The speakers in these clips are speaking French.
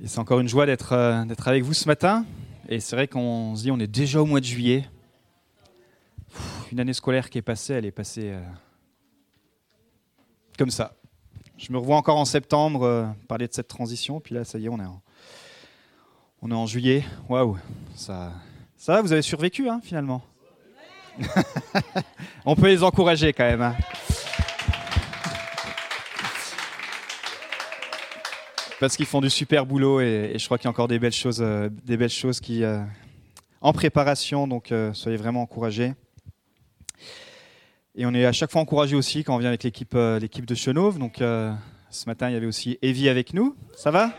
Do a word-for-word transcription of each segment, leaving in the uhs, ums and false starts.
Et c'est encore une joie d'être, euh, d'être avec vous ce matin. Et c'est vrai qu'on se dit on est déjà au mois de juillet. Pff, une année scolaire qui est passée, elle est passée euh, comme ça. Je me revois encore en septembre euh, parler de cette transition. Puis là, ça y est, on est en, on est en juillet. Waouh, ça, ça va, vous avez survécu hein, finalement. On peut les encourager quand même. Hein. Parce qu'ils font du super boulot et, et je crois qu'il y a encore des belles choses, euh, des belles choses qui, euh, en préparation, donc euh, soyez vraiment encouragés. Et on est à chaque fois encouragés aussi quand on vient avec l'équipe, euh, l'équipe de Chenow. Donc euh, ce matin, il y avait aussi Evie avec nous. Ça va ?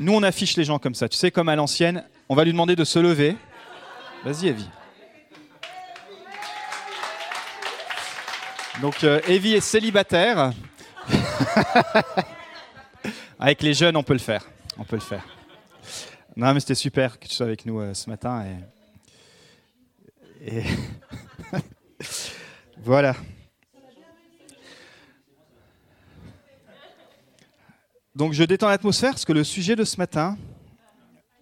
Nous, on affiche les gens comme ça. Tu sais, comme à l'ancienne, on va lui demander de se lever. Vas-y, Evie. Donc, euh, Evie est célibataire. Avec les jeunes, on peut le faire. On peut le faire. Non, mais c'était super que tu sois avec nous euh, ce matin. Et, et voilà. Donc, je détends l'atmosphère parce que le sujet de ce matin,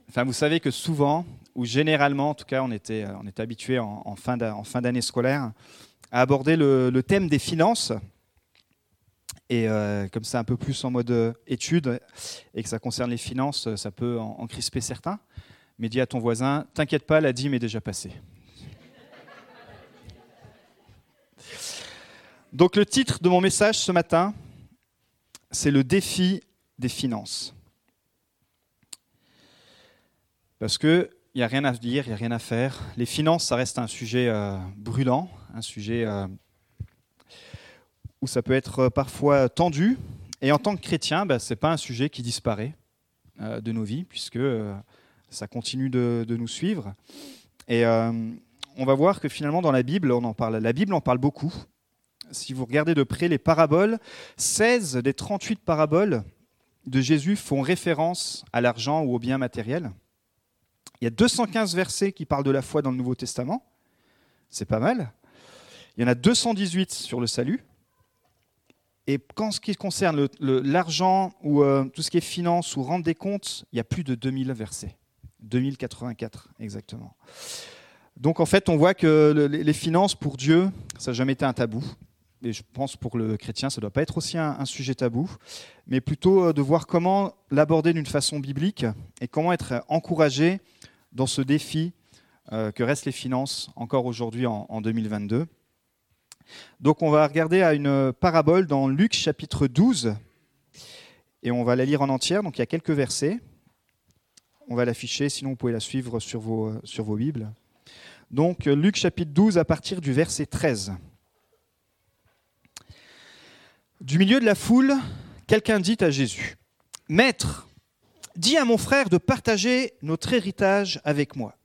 enfin, vous savez que souvent, ou généralement, en tout cas, on était, on était habitué en, en fin d'année scolaire, à aborder le, le thème des finances, et euh, comme ça un peu plus en mode euh, étude, et que ça concerne les finances, ça peut en, en crisper certains, mais dis à ton voisin, t'inquiète pas, la dîme est déjà passée. Donc le titre de mon message ce matin, c'est le défi des finances. Parce que il n'y a rien à dire, il n'y a rien à faire. Les finances, ça reste un sujet euh, brûlant, un sujet euh, où ça peut être parfois tendu. Et en tant que chrétien, bah, ce n'est pas un sujet qui disparaît euh, de nos vies, puisque euh, ça continue de, de nous suivre. Et euh, on va voir que finalement, dans la Bible, on en parle. La Bible en parle beaucoup. Si vous regardez de près les paraboles, seize des trente-huit paraboles de Jésus font référence à l'argent ou aux biens matériels. Il y a deux cent quinze versets qui parlent de la foi dans le Nouveau Testament. C'est pas mal. Il y en a deux cent dix-huit sur le salut. Et quand ce qui concerne le, le, l'argent ou euh, tout ce qui est finance ou rendre des comptes, il y a plus de deux mille versets. deux mille quatre-vingt-quatre exactement. Donc en fait, on voit que le, les finances pour Dieu, ça n'a jamais été un tabou. Et je pense pour le chrétien, ça ne doit pas être aussi un, un sujet tabou, mais plutôt de voir comment l'aborder d'une façon biblique et comment être encouragé dans ce défi euh, que restent les finances encore aujourd'hui en, en deux mille vingt-deux. Donc on va regarder à une parabole dans Luc chapitre douze et on va la lire en entière. Donc il y a quelques versets. On va l'afficher, sinon vous pouvez la suivre sur vos, sur vos Bibles. Donc Luc chapitre douze à partir du verset treize. Du milieu de la foule, quelqu'un dit à Jésus, « Maître, dis à mon frère de partager notre héritage avec moi. »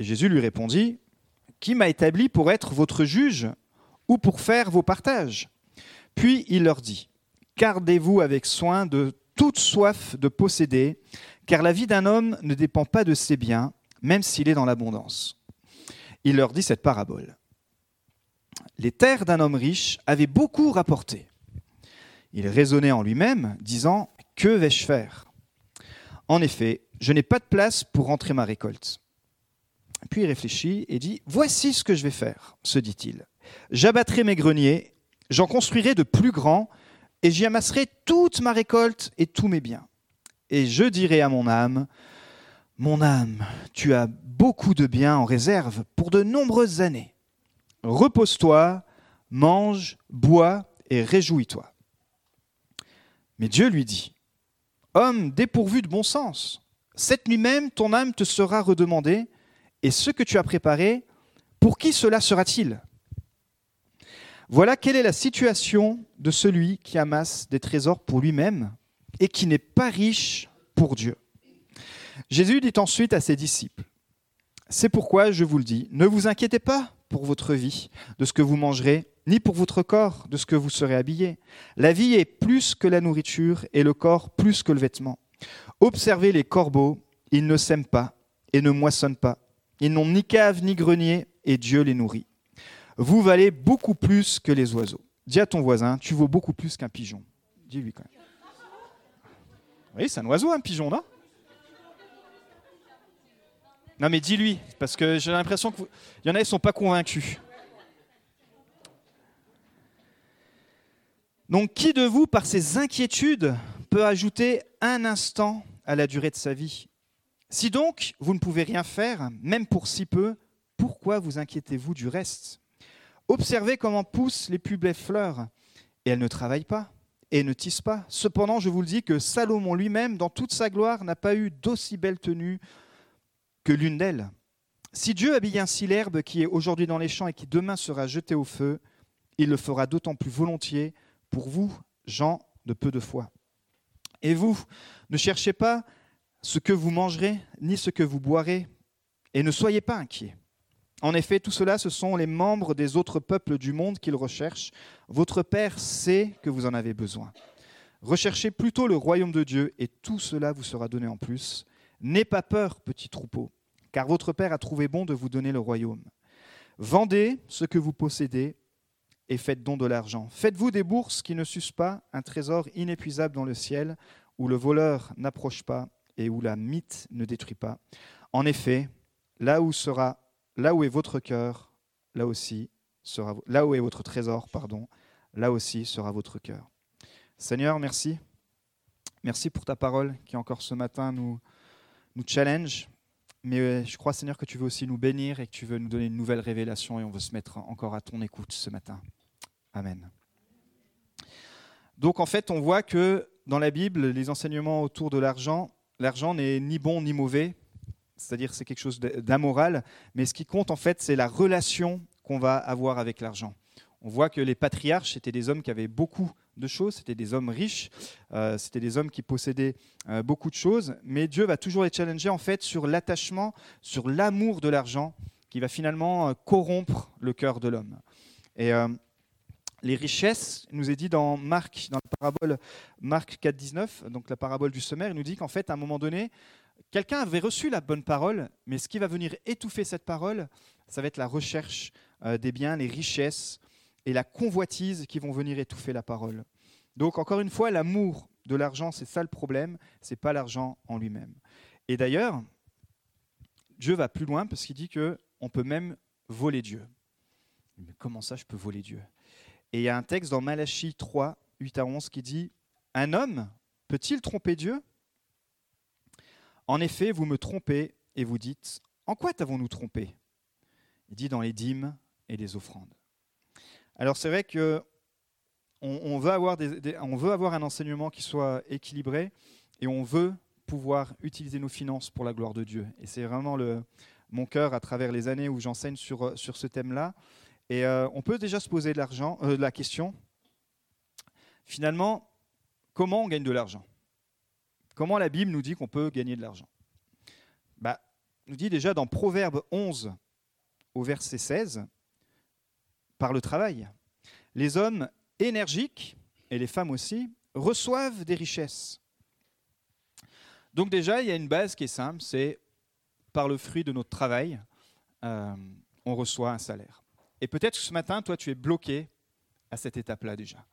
Et Jésus lui répondit, « Qui m'a établi pour être votre juge ou pour faire vos partages ?» Puis il leur dit, « Gardez-vous avec soin de toute soif de posséder, car la vie d'un homme ne dépend pas de ses biens, même s'il est dans l'abondance. » Il leur dit cette parabole. « Les terres d'un homme riche avaient beaucoup rapporté. » Il raisonnait en lui-même, disant « Que vais-je faire ? » En effet, je n'ai pas de place pour rentrer ma récolte. Puis il réfléchit et dit « Voici ce que je vais faire, se dit-il. J'abattrai mes greniers, j'en construirai de plus grands, et j'y amasserai toute ma récolte et tous mes biens. Et je dirai à mon âme « Mon âme, tu as beaucoup de biens en réserve pour de nombreuses années. Repose-toi, mange, bois et réjouis-toi. » Mais Dieu lui dit, « Homme dépourvu de bon sens, cette nuit même ton âme te sera redemandée, et ce que tu as préparé, pour qui cela sera-t-il ? » Voilà quelle est la situation de celui qui amasse des trésors pour lui-même et qui n'est pas riche pour Dieu. Jésus dit ensuite à ses disciples, « C'est pourquoi je vous le dis, ne vous inquiétez pas pour votre vie, de ce que vous mangerez, ni pour votre corps, de ce que vous serez habillé. La vie est plus que la nourriture, et le corps plus que le vêtement. Observez les corbeaux, ils ne sèment pas et ne moissonnent pas. Ils n'ont ni cave ni grenier, et Dieu les nourrit. Vous valez beaucoup plus que les oiseaux. Dis à ton voisin, tu vaux beaucoup plus qu'un pigeon. Dis-lui quand même. Oui, c'est un oiseau, un pigeon, non ? Non, mais dis-lui, parce que j'ai l'impression qu'il vous... y en a, ils ne sont pas convaincus. Donc, qui de vous, par ses inquiétudes, peut ajouter un instant à la durée de sa vie ? Si donc, vous ne pouvez rien faire, même pour si peu, pourquoi vous inquiétez-vous du reste ? Observez comment poussent les plus belles fleurs, et elles ne travaillent pas, et ne tissent pas. Cependant, je vous le dis que Salomon lui-même, dans toute sa gloire, n'a pas eu d'aussi belle tenue que l'une d'elles. Si Dieu habille ainsi l'herbe qui est aujourd'hui dans les champs et qui demain sera jetée au feu, il le fera d'autant plus volontiers pour vous, gens de peu de foi. Et vous, ne cherchez pas ce que vous mangerez, ni ce que vous boirez, et ne soyez pas inquiets. En effet, tout cela, ce sont les membres des autres peuples du monde qu'ils recherchent. Votre Père sait que vous en avez besoin. Recherchez plutôt le royaume de Dieu et tout cela vous sera donné en plus. N'aie pas peur, petit troupeau, car votre Père a trouvé bon de vous donner le royaume. Vendez ce que vous possédez et faites don de l'argent. Faites-vous des bourses qui ne s'usent pas, un trésor inépuisable dans le ciel, où le voleur n'approche pas et où la mythe ne détruit pas. En effet, là où sera... Là où est votre cœur, là aussi sera là où est votre trésor, pardon, là aussi sera votre cœur. Seigneur, merci. Merci pour ta parole qui encore ce matin nous, nous challenge. Mais je crois, Seigneur, que tu veux aussi nous bénir et que tu veux nous donner une nouvelle révélation et on veut se mettre encore à ton écoute ce matin. Amen. Donc en fait, on voit que dans la Bible, les enseignements autour de l'argent, l'argent n'est ni bon ni mauvais. C'est-à-dire que c'est quelque chose d'amoral, mais ce qui compte en fait, c'est la relation qu'on va avoir avec l'argent. On voit que les patriarches étaient des hommes qui avaient beaucoup de choses, c'était des hommes riches, euh, c'était des hommes qui possédaient euh, beaucoup de choses, mais Dieu va toujours les challenger en fait sur l'attachement, sur l'amour de l'argent, qui va finalement euh, corrompre le cœur de l'homme. Et euh, les richesses, il nous est dit dans Marc, dans la parabole Marc quatre dix-neuf, donc la parabole du semeur, il nous dit qu'en fait, à un moment donné, quelqu'un avait reçu la bonne parole, mais ce qui va venir étouffer cette parole, ça va être la recherche euh, des biens, les richesses et la convoitise qui vont venir étouffer la parole. Donc encore une fois, l'amour de l'argent, c'est ça le problème, c'est pas l'argent en lui-même. Et d'ailleurs, Dieu va plus loin parce qu'il dit qu'on peut même voler Dieu. Mais comment ça, je peux voler Dieu ? Et il y a un texte dans Malachie trois, huit à onze qui dit « Un homme peut-il tromper Dieu ? En effet, vous me trompez et vous dites, en quoi t'avons-nous trompé ? Il dit dans les dîmes et les offrandes. Alors c'est vrai qu'on on veut, avoir des, des, on veut avoir un enseignement qui soit équilibré et on veut pouvoir utiliser nos finances pour la gloire de Dieu. Et c'est vraiment le, mon cœur à travers les années où j'enseigne sur, sur ce thème-là. Et euh, on peut déjà se poser de l'argent, euh, la question, finalement, comment on gagne de l'argent ? Comment la Bible nous dit qu'on peut gagner de l'argent ? Bah, nous dit déjà dans Proverbe onze, au verset seize, par le travail. Les hommes énergiques, et les femmes aussi, reçoivent des richesses. Donc déjà, il y a une base qui est simple, c'est par le fruit de notre travail, euh, on reçoit un salaire. Et peut-être que ce matin, toi, tu es bloqué à cette étape-là déjà.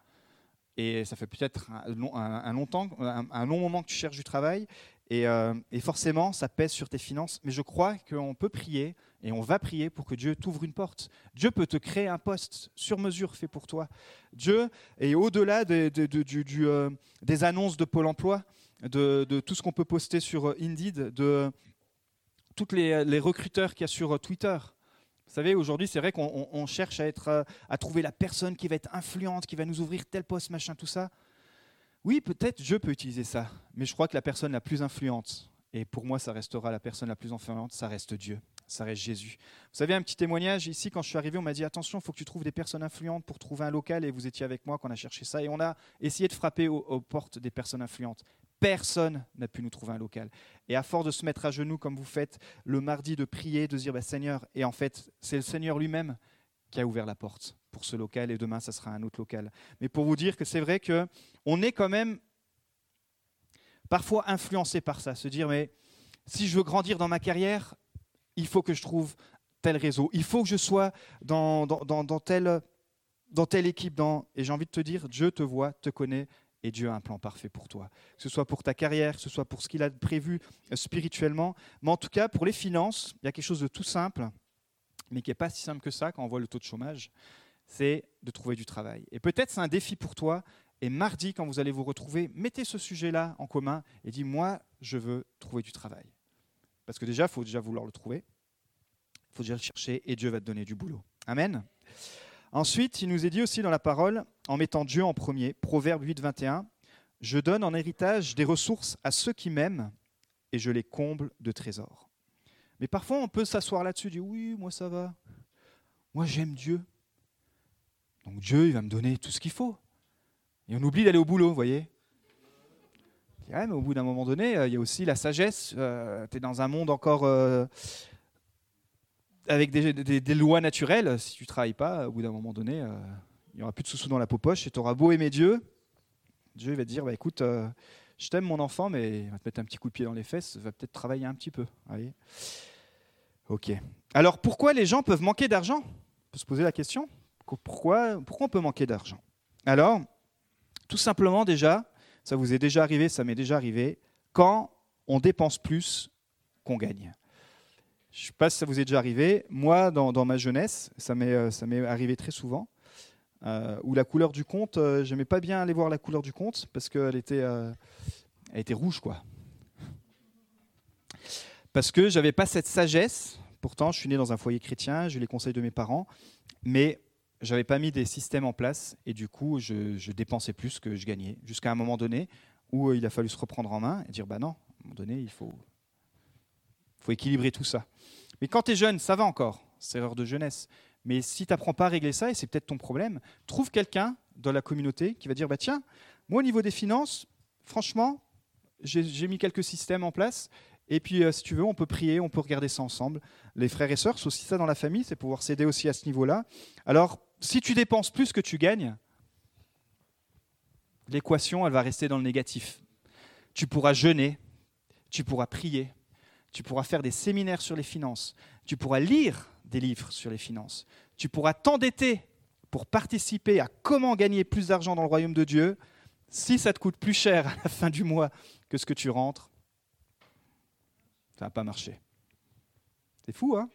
Et ça fait peut-être un long, un, un, long temps, un, un long moment que tu cherches du travail. Et, euh, et forcément, ça pèse sur tes finances. Mais je crois qu'on peut prier et on va prier pour que Dieu t'ouvre une porte. Dieu peut te créer un poste sur mesure fait pour toi. Dieu est au-delà de, de, de, du, du, euh, des annonces de Pôle emploi, de, de tout ce qu'on peut poster sur Indeed, de euh, tous les, les recruteurs qu'il y a sur Twitter. Vous savez, aujourd'hui, c'est vrai qu'on on, on cherche à, être, à trouver la personne qui va être influente, qui va nous ouvrir tel poste, machin, tout ça. Oui, peut-être je peux utiliser ça, mais je crois que la personne la plus influente, et pour moi, ça restera la personne la plus influente, ça reste Dieu, ça reste Jésus. Vous savez, un petit témoignage, ici, quand je suis arrivé, on m'a dit « Attention, il faut que tu trouves des personnes influentes pour trouver un local », et vous étiez avec moi quand on a cherché ça, et on a essayé de frapper aux, aux portes des personnes influentes. Personne n'a pu nous trouver un local. Et à force de se mettre à genoux, comme vous faites le mardi, de prier, de dire bah, « Seigneur », et en fait, c'est le Seigneur lui-même qui a ouvert la porte pour ce local, et demain, ça sera un autre local. Mais pour vous dire que c'est vrai qu'on est quand même parfois influencé par ça, se dire « Mais si je veux grandir dans ma carrière, il faut que je trouve tel réseau, il faut que je sois dans, dans, dans, dans tel... » dans telle équipe, dans... et j'ai envie de te dire, Dieu te voit, te connaît, et Dieu a un plan parfait pour toi. Que ce soit pour ta carrière, que ce soit pour ce qu'il a prévu spirituellement, mais en tout cas, pour les finances, il y a quelque chose de tout simple, mais qui n'est pas si simple que ça quand on voit le taux de chômage, c'est de trouver du travail. Et peut-être c'est un défi pour toi, et mardi, quand vous allez vous retrouver, mettez ce sujet-là en commun et dites, moi, je veux trouver du travail. Parce que déjà, il faut déjà vouloir le trouver, il faut déjà le chercher, et Dieu va te donner du boulot. Amen. Ensuite, il nous est dit aussi dans la parole, en mettant Dieu en premier, Proverbe huit, vingt et un, « Je donne en héritage des ressources à ceux qui m'aiment, et je les comble de trésors. » Mais parfois, on peut s'asseoir là-dessus, dire « Oui, moi ça va, moi j'aime Dieu. » Donc Dieu, il va me donner tout ce qu'il faut. Et on oublie d'aller au boulot, vous voyez. Ouais, mais au bout d'un moment donné, euh, il y a aussi la sagesse. Euh, tu es dans un monde encore euh, avec des, des, des lois naturelles. Si tu ne travailles pas, au bout d'un moment donné, euh, il n'y aura plus de sous-sous dans la poche et tu auras beau aimer Dieu. Dieu il va te dire, bah, écoute, euh, je t'aime mon enfant, mais il va te mettre un petit coup de pied dans les fesses, va peut-être travailler un petit peu. Voyez. Ok. Alors, pourquoi les gens peuvent manquer d'argent ? On peut se poser la question. Pourquoi, pourquoi on peut manquer d'argent ? Alors, tout simplement déjà, ça vous est déjà arrivé, ça m'est déjà arrivé, quand on dépense plus qu'on gagne. Je ne sais pas si ça vous est déjà arrivé. Moi, dans, dans ma jeunesse, ça m'est, ça m'est arrivé très souvent, euh, où la couleur du compte, euh, j'aimais pas bien aller voir la couleur du compte parce qu'elle était, euh, elle était rouge, quoi. Parce que je n'avais pas cette sagesse. Pourtant, je suis né dans un foyer chrétien, j'ai eu les conseils de mes parents, mais... je n'avais pas mis des systèmes en place et du coup, je, je dépensais plus que je gagnais. Jusqu'à un moment donné où il a fallu se reprendre en main et dire bah non, à un moment donné, il faut, faut équilibrer tout ça. Mais quand tu es jeune, ça va encore, c'est erreur de jeunesse. Mais si tu n'apprends pas à régler ça, et c'est peut-être ton problème, trouve quelqu'un dans la communauté qui va dire bah tiens, moi au niveau des finances, franchement, j'ai, j'ai mis quelques systèmes en place. Et puis, euh, si tu veux, on peut prier, on peut regarder ça ensemble. Les frères et sœurs, c'est aussi ça dans la famille, c'est pouvoir s'aider aussi à ce niveau-là. Alors, si tu dépenses plus que tu gagnes, l'équation, elle va rester dans le négatif. Tu pourras jeûner, tu pourras prier, tu pourras faire des séminaires sur les finances, tu pourras lire des livres sur les finances, tu pourras t'endetter pour participer à comment gagner plus d'argent dans le royaume de Dieu. Si ça te coûte plus cher à la fin du mois que ce que tu rentres, ça n'a pas marché. C'est fou, hein ?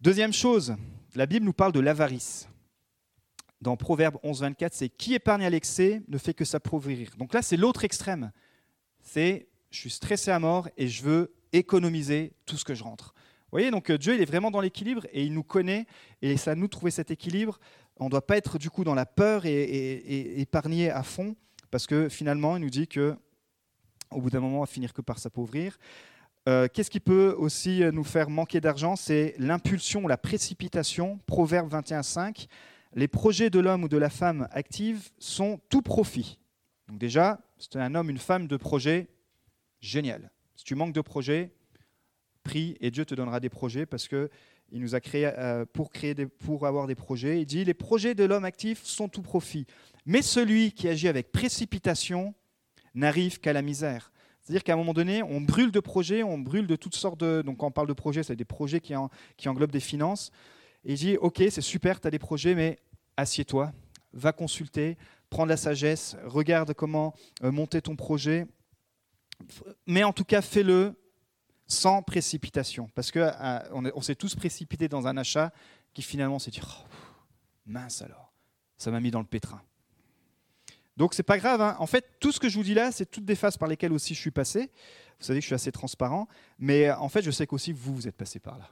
Deuxième chose, la Bible nous parle de l'avarice. Dans Proverbe onze, vingt-quatre, c'est « Qui épargne à l'excès ne fait que s'appauvrir ». Donc là, c'est l'autre extrême. C'est « Je suis stressé à mort et je veux économiser tout ce que je rentre ». Vous voyez, donc Dieu, il est vraiment dans l'équilibre et il nous connaît. Et c'est à nous de trouver cet équilibre. On ne doit pas être du coup dans la peur et, et, et épargner à fond parce que finalement, il nous dit que au bout d'un moment, on va finir que par s'appauvrir. Euh, qu'est-ce qui peut aussi nous faire manquer d'argent ? C'est l'impulsion, la précipitation. Proverbe vingt et un, cinq. Les projets de l'homme ou de la femme active sont tout profit. Donc déjà, si tu es un homme, une femme de projet, génial. Si tu manques de projet, prie et Dieu te donnera des projets parce qu'il nous a créé euh, pour, créer des, pour avoir des projets. Il dit, les projets de l'homme actif sont tout profit. Mais celui qui agit avec précipitation n'arrive qu'à la misère. C'est-à-dire qu'à un moment donné, on brûle de projets, on brûle de toutes sortes de... Donc quand on parle de projets, c'est des projets qui, en... qui englobent des finances. Et il dit, ok, c'est super, tu as des projets, mais assieds-toi, va consulter, prends de la sagesse, regarde comment monter ton projet. Mais en tout cas, fais-le sans précipitation. Parce qu'on s'est tous précipités dans un achat qui finalement s'est dit, oh, mince alors, ça m'a mis dans le pétrin. Donc, c'est pas grave. Hein. En fait, tout ce que je vous dis là, c'est toutes des phases par lesquelles aussi je suis passé. Vous savez que je suis assez transparent. Mais en fait, je sais qu'aussi vous, vous êtes passé par là.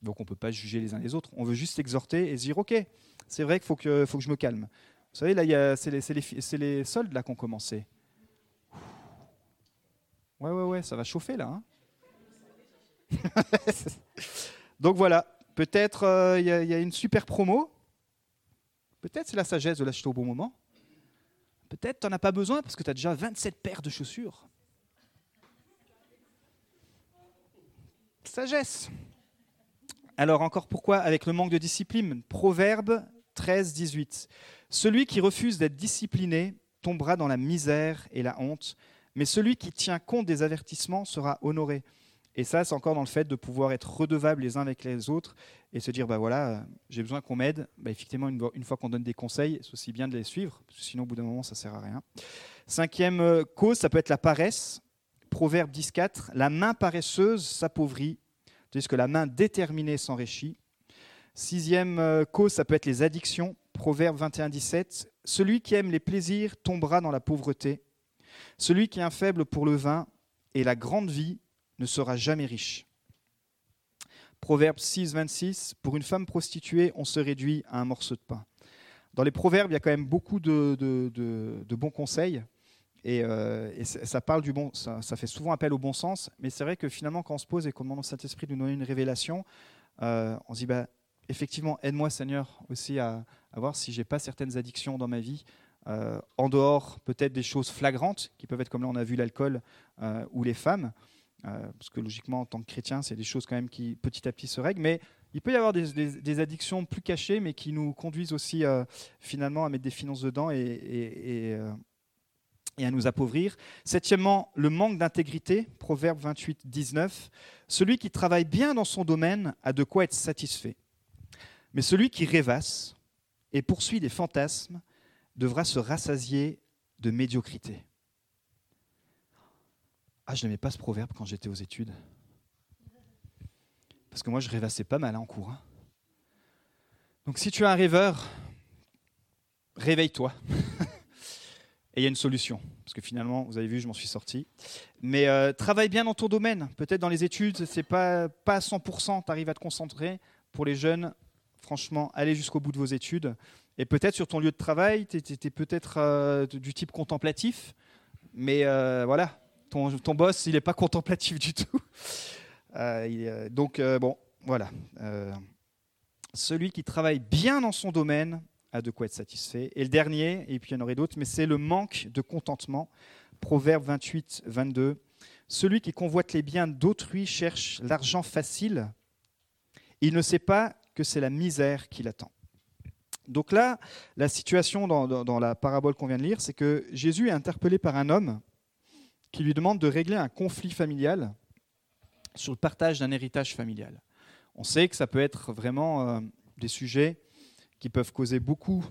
Donc, on ne peut pas juger les uns les autres. On veut juste s'exhorter et se dire, OK, c'est vrai qu'il faut que, faut que je me calme. Vous savez, là, y a, c'est, les, c'est, les, c'est les soldes là, qui ont commencé. Ouais, ouais, ouais, ça va chauffer là. Hein. Donc, voilà. Peut-être euh, y a, y a une super promo. Peut-être c'est la sagesse de l'acheter au bon moment. Peut-être tu n'en as pas besoin parce que tu as déjà vingt-sept paires de chaussures. Sagesse. Alors encore pourquoi avec le manque de discipline ? Proverbe treize, dix-huit. « Celui qui refuse d'être discipliné tombera dans la misère et la honte, mais celui qui tient compte des avertissements sera honoré. » Et ça, c'est encore dans le fait de pouvoir être redevable les uns avec les autres et se dire, bah voilà, j'ai besoin qu'on m'aide. Bah, effectivement, une fois qu'on donne des conseils, c'est aussi bien de les suivre, parce que sinon, au bout d'un moment, ça ne sert à rien. Cinquième cause, ça peut être la paresse. Proverbe dix, quatre, la main paresseuse s'appauvrit, tandis que la main déterminée s'enrichit. Sixième cause, ça peut être les addictions. Proverbe vingt et un, dix-sept, celui qui aime les plaisirs tombera dans la pauvreté. Celui qui est faible pour le vin et la grande vie ne sera jamais riche. Proverbe six, vingt-six, pour une femme prostituée, on se réduit à un morceau de pain. Dans les proverbes, il y a quand même beaucoup de, de, de, de bons conseils, et, euh, et ça parle du bon, ça, ça fait souvent appel au bon sens, mais c'est vrai que finalement, quand on se pose et qu'on demande au Saint-Esprit de nous donner une révélation, euh, on se dit, bah, effectivement, aide-moi Seigneur aussi à, à voir si je n'ai pas certaines addictions dans ma vie, euh, en dehors peut-être des choses flagrantes, qui peuvent être comme là, on a vu l'alcool euh, ou les femmes, Euh, parce que logiquement en tant que chrétien c'est des choses quand même qui petit à petit se règlent, mais il peut y avoir des, des, des addictions plus cachées mais qui nous conduisent aussi euh, finalement à mettre des finances dedans et, et, et, euh, et à nous appauvrir. Septièmement, le manque d'intégrité. Proverbe vingt-huit, dix-neuf, celui qui travaille bien dans son domaine a de quoi être satisfait, mais celui qui rêvasse et poursuit des fantasmes devra se rassasier de médiocrité. Ah, je n'aimais pas ce proverbe quand j'étais aux études. Parce que moi, je rêvassais pas mal hein, en cours. Hein. Donc, si tu es un rêveur, réveille-toi. Et il y a une solution. Parce que finalement, vous avez vu, je m'en suis sorti. Mais euh, travaille bien dans ton domaine. Peut-être dans les études, c'est pas, pas à cent pour cent, tu arrives à te concentrer. Pour les jeunes, franchement, allez jusqu'au bout de vos études. Et peut-être sur ton lieu de travail, tu es peut-être euh, du type contemplatif. Mais euh, voilà. Ton, ton boss, il n'est pas contemplatif du tout. Euh, il, euh, donc, euh, bon, voilà. Euh, celui qui travaille bien dans son domaine a de quoi être satisfait. Et le dernier, et puis il y en aurait d'autres, mais c'est le manque de contentement. Proverbe vingt-huit, vingt-deux. Celui qui convoite les biens d'autrui cherche l'argent facile. Il ne sait pas que c'est la misère qui l'attend. Donc là, la situation dans, dans, dans la parabole qu'on vient de lire, c'est que Jésus est interpellé par un homme qui lui demande de régler un conflit familial sur le partage d'un héritage familial. On sait que ça peut être vraiment euh, des sujets qui peuvent causer beaucoup,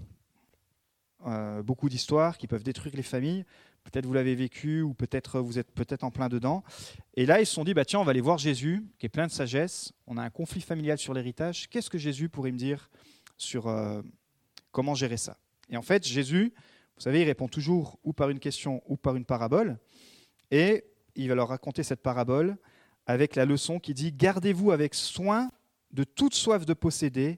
euh, beaucoup d'histoires, qui peuvent détruire les familles. Peut-être vous l'avez vécu ou peut-être vous êtes peut-être en plein dedans. Et là, ils se sont dit, bah, tiens, on va aller voir Jésus, qui est plein de sagesse. On a un conflit familial sur l'héritage. Qu'est-ce que Jésus pourrait me dire sur euh, comment gérer ça? Et en fait, Jésus, vous savez, il répond toujours ou par une question ou par une parabole. Et il va leur raconter cette parabole avec la leçon qui dit « Gardez-vous avec soin de toute soif de posséder,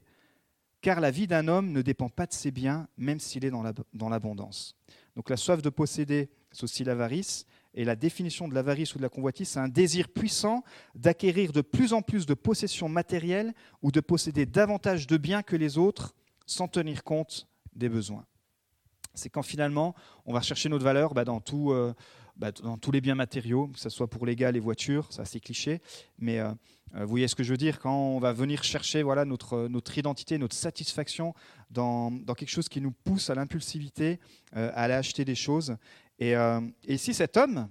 car la vie d'un homme ne dépend pas de ses biens, même s'il est dans, la, dans l'abondance. » Donc la soif de posséder, c'est aussi l'avarice. Et la définition de l'avarice ou de la convoitise, c'est un désir puissant d'acquérir de plus en plus de possessions matérielles ou de posséder davantage de biens que les autres sans tenir compte des besoins. C'est quand finalement, on va rechercher notre valeur bah, dans tout... Euh, Bah, dans tous les biens matériaux, que ce soit pour les gars, les voitures, ça c'est cliché, mais euh, vous voyez ce que je veux dire, quand on va venir chercher voilà, notre, notre identité, notre satisfaction dans, dans quelque chose qui nous pousse à l'impulsivité, euh, à aller acheter des choses. Et, euh, et ici, cet homme,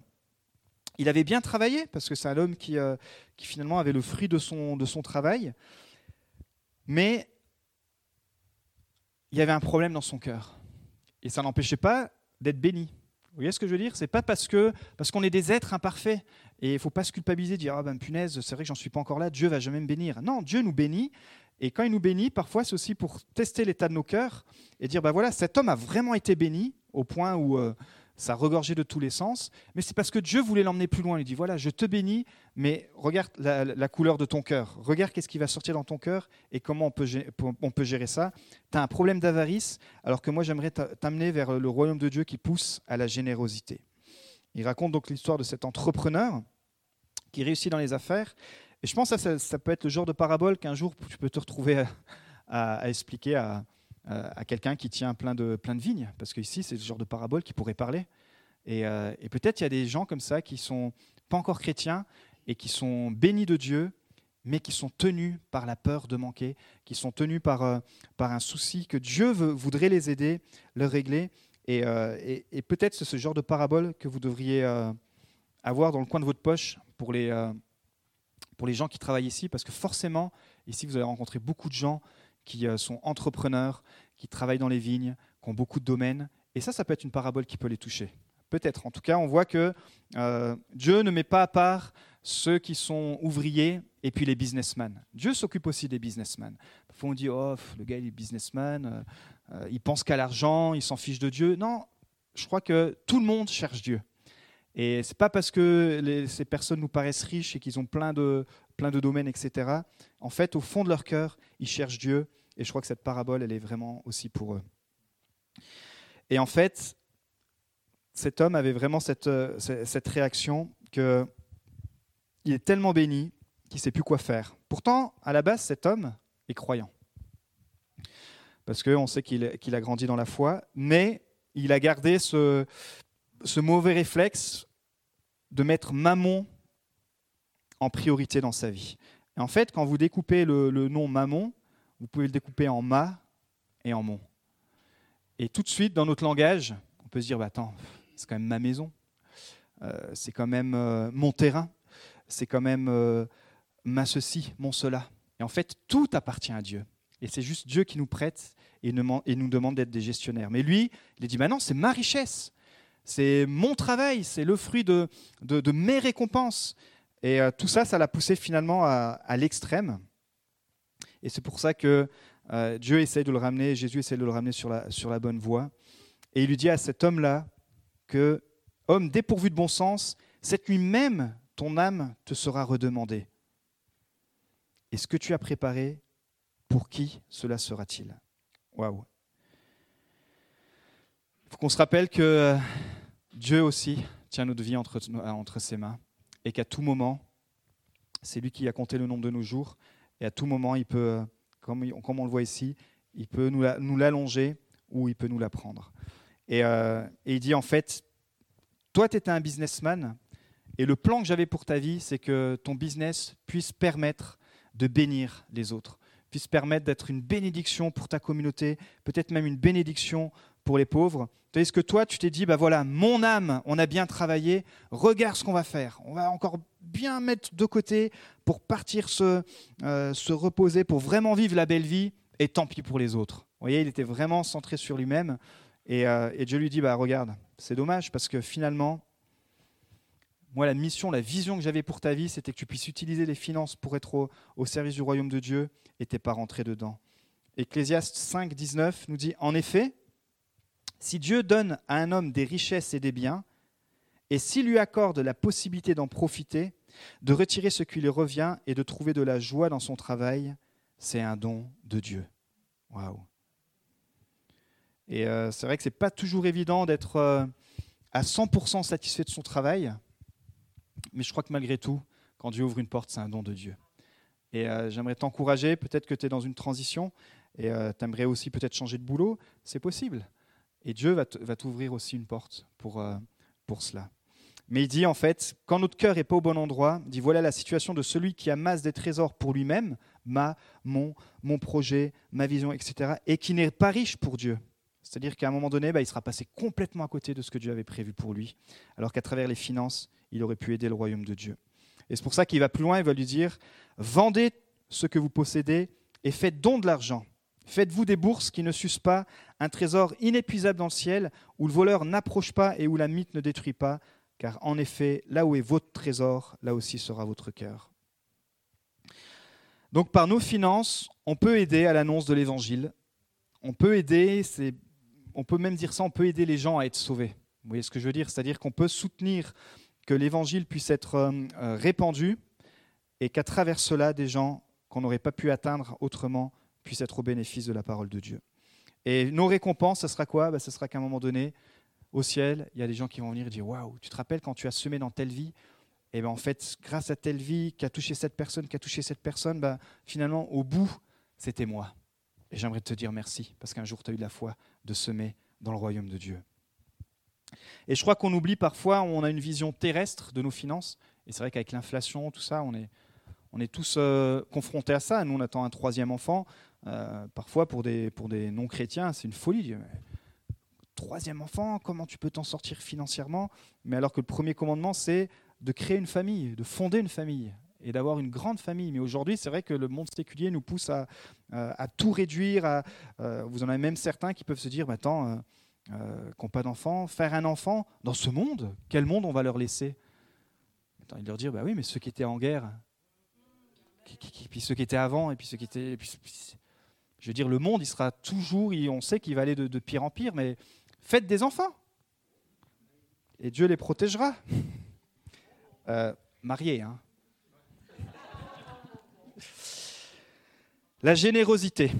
il avait bien travaillé, parce que c'est un homme qui, euh, qui finalement avait le fruit de son, de son travail, mais il y avait un problème dans son cœur. Et ça n'empêchait pas d'être béni. Vous voyez ce que je veux dire? C'est pas parce que parce qu'on est des êtres imparfaits et il faut pas se culpabiliser, dire ah ben punaise, c'est vrai que j'en suis pas encore là, Dieu va jamais me bénir. Non, Dieu nous bénit et quand il nous bénit, parfois c'est aussi pour tester l'état de nos cœurs et dire bah voilà, cet homme a vraiment été béni au point où euh, ça regorgeait de tous les sens, mais c'est parce que Dieu voulait l'emmener plus loin. Il dit voilà, je te bénis, mais regarde la, la couleur de ton cœur, regarde qu'est-ce qui va sortir dans ton cœur et comment on peut gérer, on peut gérer ça. Tu as un problème d'avarice, alors que moi j'aimerais t'amener vers le royaume de Dieu qui pousse à la générosité. Il raconte donc l'histoire de cet entrepreneur qui réussit dans les affaires. Et je pense que ça, ça peut être le genre de parabole qu'un jour tu peux te retrouver à, à, à expliquer à... à quelqu'un qui tient plein de, plein de vignes, parce qu'ici, c'est ce genre de parabole qui pourrait parler. Et, euh, et peut-être il y a des gens comme ça qui ne sont pas encore chrétiens et qui sont bénis de Dieu, mais qui sont tenus par la peur de manquer, qui sont tenus par, euh, par un souci que Dieu veut, voudrait les aider, leur régler. Et, euh, et, et peut-être c'est ce genre de parabole que vous devriez euh, avoir dans le coin de votre poche pour les, euh, pour les gens qui travaillent ici, parce que forcément, ici, vous allez rencontrer beaucoup de gens qui sont entrepreneurs, qui travaillent dans les vignes, qui ont beaucoup de domaines. Et ça, ça peut être une parabole qui peut les toucher. Peut-être. En tout cas, on voit que euh, Dieu ne met pas à part ceux qui sont ouvriers et puis les businessmen. Dieu s'occupe aussi des businessmen. Parfois, on dit « Oh, le gars, il est businessman, euh, il pense qu'à l'argent, il s'en fiche de Dieu. » Non, je crois que tout le monde cherche Dieu. Et ce n'est pas parce que les, ces personnes nous paraissent riches et qu'ils ont plein de, plein de domaines, et cetera. En fait, au fond de leur cœur, ils cherchent Dieu. Et je crois que cette parabole, elle est vraiment aussi pour eux. Et en fait, cet homme avait vraiment cette, cette réaction qu'il est tellement béni qu'il ne sait plus quoi faire. Pourtant, à la base, cet homme est croyant. Parce qu'on sait qu'il, qu'il a grandi dans la foi, mais il a gardé ce, ce mauvais réflexe de mettre Mammon en priorité dans sa vie. Et en fait, quand vous découpez le, le nom Mammon, vous pouvez le découper en ma et en mon. Et tout de suite, dans notre langage, on peut se dire bah, « Attends, c'est quand même ma maison, euh, c'est quand même euh, mon terrain, c'est quand même euh, ma ceci, mon cela. » Et en fait, tout appartient à Dieu. Et c'est juste Dieu qui nous prête et nous demande d'être des gestionnaires. Mais lui, il dit bah « Non, c'est ma richesse, c'est mon travail, c'est le fruit de, de, de mes récompenses. » Et euh, tout ça, ça l'a poussé finalement à, à l'extrême. Et c'est pour ça que Euh, Dieu essaye de le ramener, Jésus essaye de le ramener sur la, sur la bonne voie. Et il lui dit à cet homme-là que, homme dépourvu de bon sens, cette nuit même, ton âme te sera redemandée. Et ce que tu as préparé, pour qui cela sera-t-il ? Waouh ! Il faut qu'on se rappelle que Dieu aussi tient notre vie entre, entre ses mains et qu'à tout moment, c'est lui qui a compté le nombre de nos jours et à tout moment, il peut... Comme on le voit ici, il peut nous l'allonger ou il peut nous la prendre. Et, euh, et il dit en fait, toi tu étais un businessman et le plan que j'avais pour ta vie, c'est que ton business puisse permettre de bénir les autres, puisse permettre d'être une bénédiction pour ta communauté, peut-être même une bénédiction pour les pauvres. Est-ce que toi tu t'es dit, bah voilà, mon âme, on a bien travaillé, regarde ce qu'on va faire, on va encore bien mettre de côté pour partir se, euh, se reposer, pour vraiment vivre la belle vie, et tant pis pour les autres. Vous voyez, il était vraiment centré sur lui-même, et, euh, et Dieu lui dit, bah, regarde, c'est dommage, parce que finalement, moi, la mission, la vision que j'avais pour ta vie, c'était que tu puisses utiliser les finances pour être au, au service du royaume de Dieu, et tu n'es pas rentré dedans. Ecclésiastes cinq, dix-neuf nous dit, en effet, si Dieu donne à un homme des richesses et des biens, et s'il lui accorde la possibilité d'en profiter, de retirer ce qui lui revient et de trouver de la joie dans son travail, c'est un don de Dieu. Waouh. Et euh, c'est vrai que ce n'est pas toujours évident d'être euh, à cent pour cent satisfait de son travail, mais je crois que malgré tout, quand Dieu ouvre une porte, c'est un don de Dieu. Et euh, j'aimerais t'encourager, peut-être que tu es dans une transition et euh, tu aimerais aussi peut-être changer de boulot, c'est possible. Et Dieu va, t- va t'ouvrir aussi une porte pour, euh, pour cela. Mais il dit en fait, quand notre cœur n'est pas au bon endroit, il dit voilà la situation de celui qui amasse des trésors pour lui-même, ma, mon, mon projet, ma vision, et cetera, et qui n'est pas riche pour Dieu. C'est-à-dire qu'à un moment donné, bah, il sera passé complètement à côté de ce que Dieu avait prévu pour lui, alors qu'à travers les finances, il aurait pu aider le royaume de Dieu. Et c'est pour ça qu'il va plus loin, il va lui dire, vendez ce que vous possédez et faites don de l'argent. Faites-vous des bourses qui ne s'usent pas, un trésor inépuisable dans le ciel, où le voleur n'approche pas et où la mythe ne détruit pas, car en effet, là où est votre trésor, là aussi sera votre cœur. Donc par nos finances, on peut aider à l'annonce de l'Évangile. On peut aider, c'est, on peut même dire ça, on peut aider les gens à être sauvés. Vous voyez ce que je veux dire ? C'est-à-dire qu'on peut soutenir que l'Évangile puisse être répandu et qu'à travers cela, des gens qu'on n'aurait pas pu atteindre autrement puissent être au bénéfice de la parole de Dieu. Et nos récompenses, ça sera quoi ? Ben, ça sera qu'à un moment donné, au ciel, il y a des gens qui vont venir et dire « Waouh, tu te rappelles quand tu as semé dans telle vie ?» Et bien en fait, grâce à telle vie qui a touché cette personne, qui a touché cette personne, ben, finalement, au bout, c'était moi. Et j'aimerais te dire merci, parce qu'un jour, tu as eu la foi de semer dans le royaume de Dieu. Et je crois qu'on oublie parfois, on a une vision terrestre de nos finances. Et c'est vrai qu'avec l'inflation, tout ça, on est, on est tous euh, confrontés à ça. Nous, on attend un troisième enfant. Euh, parfois, pour des, pour des non-chrétiens, c'est une folie. Troisième enfant, comment tu peux t'en sortir financièrement ? Mais alors que le premier commandement, c'est de créer une famille, de fonder une famille. et d'avoir une grande famille. Mais aujourd'hui, c'est vrai que le monde séculier nous pousse à, à, à tout réduire. À, euh, vous en avez même certains qui peuvent se dire, bah, attends, euh, euh, qu'on n'a pas d'enfants, faire un enfant dans ce monde, quel monde on va leur laisser ? Attends, il leur dit, bah oui, mais ceux qui étaient en guerre, qui, qui, qui, puis ceux qui étaient avant, et puis ceux qui étaient... Puis, puis, je veux dire, le monde, il sera toujours, on sait qu'il va aller de, de pire en pire, mais faites des enfants et Dieu les protégera. Euh, mariés, hein. La générosité.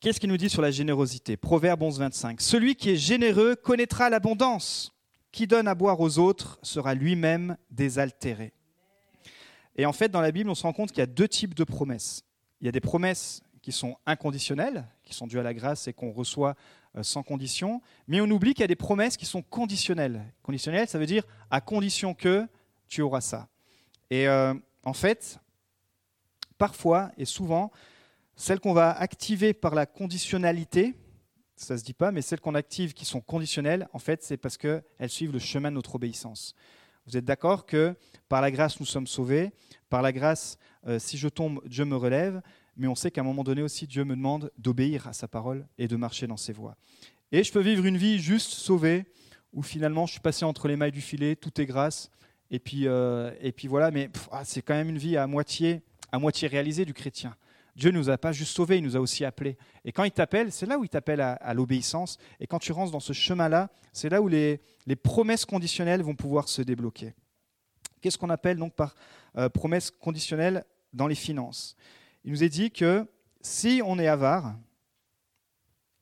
Qu'est-ce qu'il nous dit sur la générosité ? Proverbe onze, vingt-cinq. « Celui qui est généreux connaîtra l'abondance. Qui donne à boire aux autres sera lui-même désaltéré. » Et en fait, dans la Bible, on se rend compte qu'il y a deux types de promesses. Il y a des promesses qui sont inconditionnelles, qui sont dues à la grâce et qu'on reçoit sans condition, mais on oublie qu'il y a des promesses qui sont conditionnelles. Conditionnelles, ça veut dire à condition que tu auras ça. Et euh, en fait... Parfois et souvent, celles qu'on va activer par la conditionnalité, ça ne se dit pas, mais celles qu'on active qui sont conditionnelles, en fait, c'est parce qu'elles suivent le chemin de notre obéissance. Vous êtes d'accord que par la grâce, nous sommes sauvés. Par la grâce, euh, si je tombe, Dieu me relève. Mais on sait qu'à un moment donné aussi, Dieu me demande d'obéir à sa parole et de marcher dans ses voies. Et je peux vivre une vie juste sauvée, où finalement, je suis passé entre les mailles du filet, tout est grâce. Et puis, euh, et puis voilà, mais pff, ah, c'est quand même une vie à moitié... à moitié réalisé du chrétien. Dieu ne nous a pas juste sauvés, il nous a aussi appelés. Et quand il t'appelle, c'est là où il t'appelle à, à l'obéissance. Et quand tu rentres dans ce chemin-là, c'est là où les, les promesses conditionnelles vont pouvoir se débloquer. Qu'est-ce qu'on appelle donc par euh, promesses conditionnelles dans les finances ? Il nous est dit que si on est avare,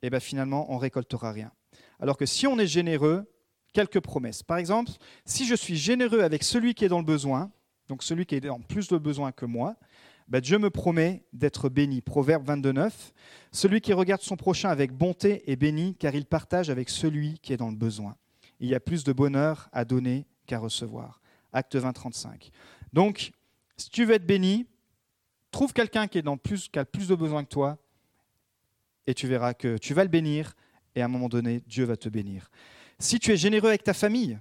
eh ben finalement, on ne récoltera rien. Alors que si on est généreux, quelques promesses. Par exemple, si je suis généreux avec celui qui est dans le besoin, donc celui qui est en plus de besoin que moi, bah, Dieu me promet d'être béni. Proverbe vingt-deux, neuf. « Celui qui regarde son prochain avec bonté est béni, car il partage avec celui qui est dans le besoin. Il y a plus de bonheur à donner qu'à recevoir. » Acte vingt, trente-cinq. Donc, si tu veux être béni, trouve quelqu'un qui est dans plus, qui a plus de besoin que toi, et tu verras que tu vas le bénir, et à un moment donné, Dieu va te bénir. Si tu es généreux avec ta famille,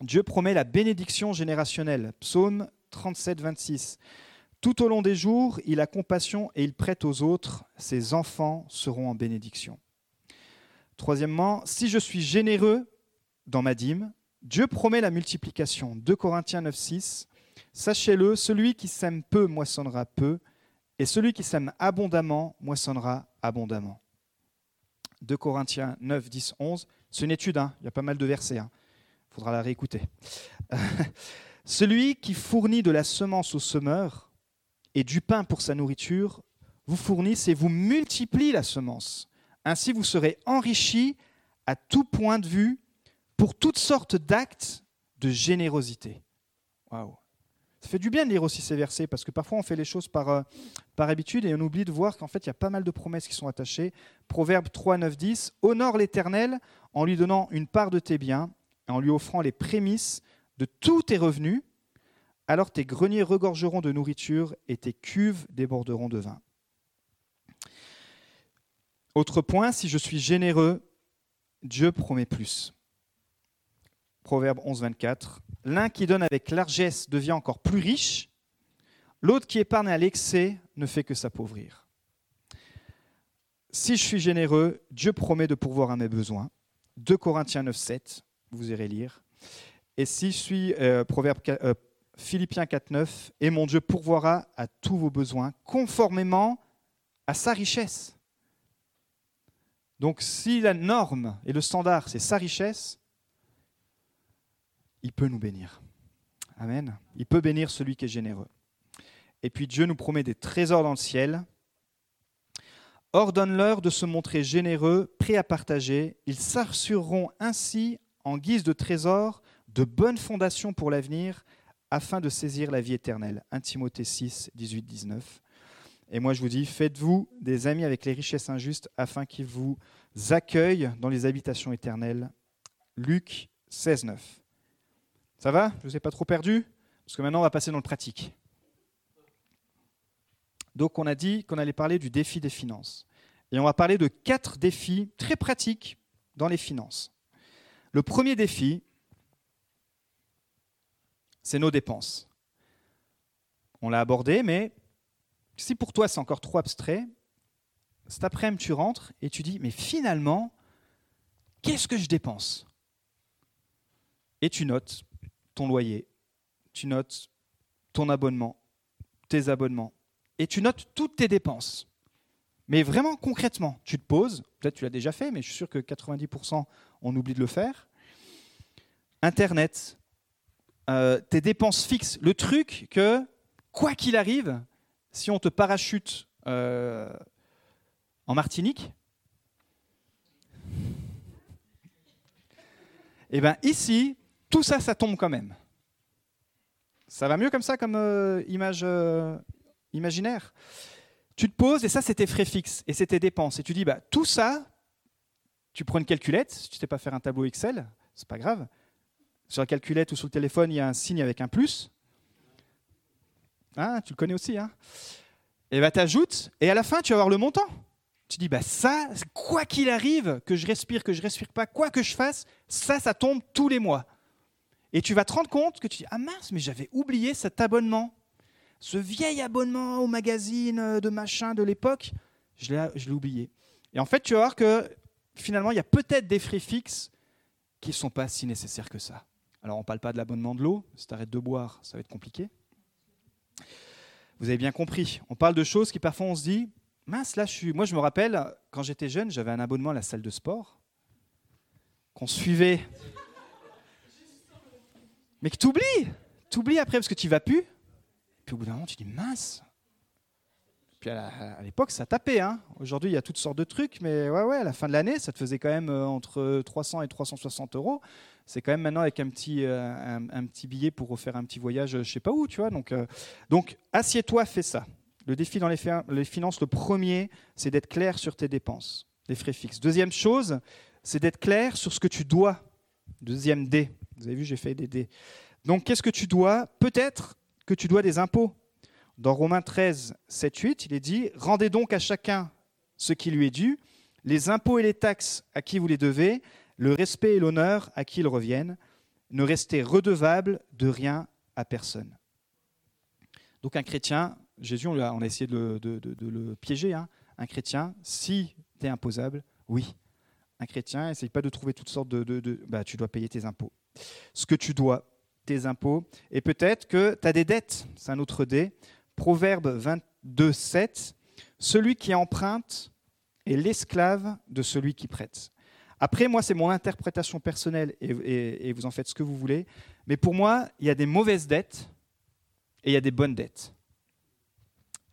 Dieu promet la bénédiction générationnelle. Psaume trente-sept, vingt-six. Tout au long des jours, il a compassion et il prête aux autres. Ses enfants seront en bénédiction. Troisièmement, si je suis généreux dans ma dîme, Dieu promet la multiplication. deux Corinthiens neuf, six. Sachez-le, celui qui sème peu moissonnera peu, et celui qui sème abondamment moissonnera abondamment. deux Corinthiens neuf, dix, onze. C'est une étude, hein, il y a pas mal de versets. Hein. Il faudra la réécouter. Celui qui fournit de la semence au semeur, et du pain pour sa nourriture, vous fournissez et vous multipliez la semence. Ainsi, vous serez enrichis à tout point de vue pour toutes sortes d'actes de générosité. Waouh ! Ça fait du bien de lire aussi ces versets, parce que parfois on fait les choses par, euh, par habitude et on oublie de voir qu'en fait, il y a pas mal de promesses qui sont attachées. Proverbe trois, neuf, dix. « Honore l'Éternel en lui donnant une part de tes biens, et en lui offrant les prémices de tous tes revenus. Alors tes greniers regorgeront de nourriture et tes cuves déborderont de vin. » Autre point, si je suis généreux, Dieu promet plus. Proverbe onze, vingt-quatre. « L'un qui donne avec largesse devient encore plus riche, l'autre qui épargne à l'excès ne fait que s'appauvrir. » Si je suis généreux, Dieu promet de pourvoir à mes besoins. deux Corinthiens neuf, sept, vous irez lire. Et si je suis euh, Proverbe euh, Philippiens quatre, neuf, « Et mon Dieu pourvoira à tous vos besoins conformément à sa richesse. » Donc, si la norme et le standard, c'est sa richesse, il peut nous bénir. Amen. Il peut bénir celui qui est généreux. Et puis, Dieu nous promet des trésors dans le ciel. « Ordonne-leur de se montrer généreux, prêts à partager. Ils s'assureront ainsi, en guise de trésors, de bonnes fondations pour l'avenir, afin de saisir la vie éternelle. » un Timothée six, dix-huit, dix-neuf. Et moi, je vous dis, faites-vous des amis avec les richesses injustes, afin qu'ils vous accueillent dans les habitations éternelles. Luc seize, neuf. Ça va ? Je ne vous ai pas trop perdu ? Parce que maintenant, on va passer dans le pratique. Donc, on a dit qu'on allait parler du défi des finances. Et on va parler de quatre défis très pratiques dans les finances. Le premier défi, c'est nos dépenses. on l'a abordé, mais si pour toi c'est encore trop abstrait, cet après-midi tu rentres et tu dis « mais finalement, qu'est-ce que je dépense ?» Et tu notes ton loyer, tu notes ton abonnement, tes abonnements, et tu notes toutes tes dépenses. Mais vraiment concrètement, tu te poses, peut-être tu l'as déjà fait, mais je suis sûr que quatre-vingt-dix pour cent on oublie de le faire. Internet, euh, tes dépenses fixes, le truc que, quoi qu'il arrive, si on te parachute euh, en Martinique, et bien ici, tout ça, ça tombe quand même. Ça va mieux comme ça, comme euh, image euh, imaginaire. Tu te poses, et ça, c'est tes frais fixes, et c'est tes dépenses. Et tu dis, bah, tout ça, tu prends une calculette, si tu ne sais pas faire un tableau Excel, c'est pas grave. Sur la calculette ou sur le téléphone, il y a un signe avec un plus. Hein, tu le connais aussi. Hein, et bah, tu ajoutes, et à la fin, tu vas avoir le montant. Tu dis, bah, ça, quoi qu'il arrive, que je respire, que je ne respire pas, quoi que je fasse, ça, ça tombe tous les mois. Et tu vas te rendre compte que tu dis, ah mince, mais j'avais oublié cet abonnement. Ce vieil abonnement au magazine de machin de l'époque, je l'ai, je l'ai oublié. Et en fait, tu vas voir que finalement, il y a peut-être des frais fixes qui ne sont pas si nécessaires que ça. Alors, on ne parle pas de l'abonnement de l'eau. Si tu arrêtes de boire, ça va être compliqué. Vous avez bien compris. On parle de choses qui, parfois, on se dit, mince, là, je suis... Moi, je me rappelle, quand j'étais jeune, j'avais un abonnement à la salle de sport qu'on suivait. Mais que tu oublies. Tu oublies après parce que tu n'y vas plus. Puis au bout d'un moment, tu dis mince. Puis à l'époque, ça tapait. Hein. Aujourd'hui, il y a toutes sortes de trucs, mais ouais, ouais, à la fin de l'année, ça te faisait quand même entre trois cents et trois cent soixante euros. C'est quand même maintenant avec un petit, un, un petit billet pour refaire un petit voyage, je ne sais pas où, tu vois. Donc, euh, donc assieds-toi, fais ça. Le défi dans les, fa- les finances, le premier, c'est d'être clair sur tes dépenses, les frais fixes. Deuxième chose, c'est d'être clair sur ce que tu dois. Deuxième D. Vous avez vu, j'ai fait des D. Donc, qu'est-ce que tu dois ? Peut-être que tu dois des impôts. Dans Romains treize, sept, huit, il est dit « Rendez donc à chacun ce qui lui est dû, les impôts et les taxes à qui vous les devez, le respect et l'honneur à qui ils reviennent, ne restez redevable de rien à personne. » Donc un chrétien, Jésus, on a, on a essayé de le, de, de, de le piéger, hein. Un chrétien, si tu es imposable, oui. Un chrétien, essaye pas de trouver toutes sortes de... de, de bah, tu dois payer tes impôts. Ce que tu dois... tes impôts, et peut-être que tu as des dettes, c'est un autre dé. Proverbe vingt-deux, sept, « Celui qui emprunte est l'esclave de celui qui prête. » Après, moi, c'est mon interprétation personnelle, et, et, et vous en faites ce que vous voulez, mais pour moi, il y a des mauvaises dettes, et il y a des bonnes dettes.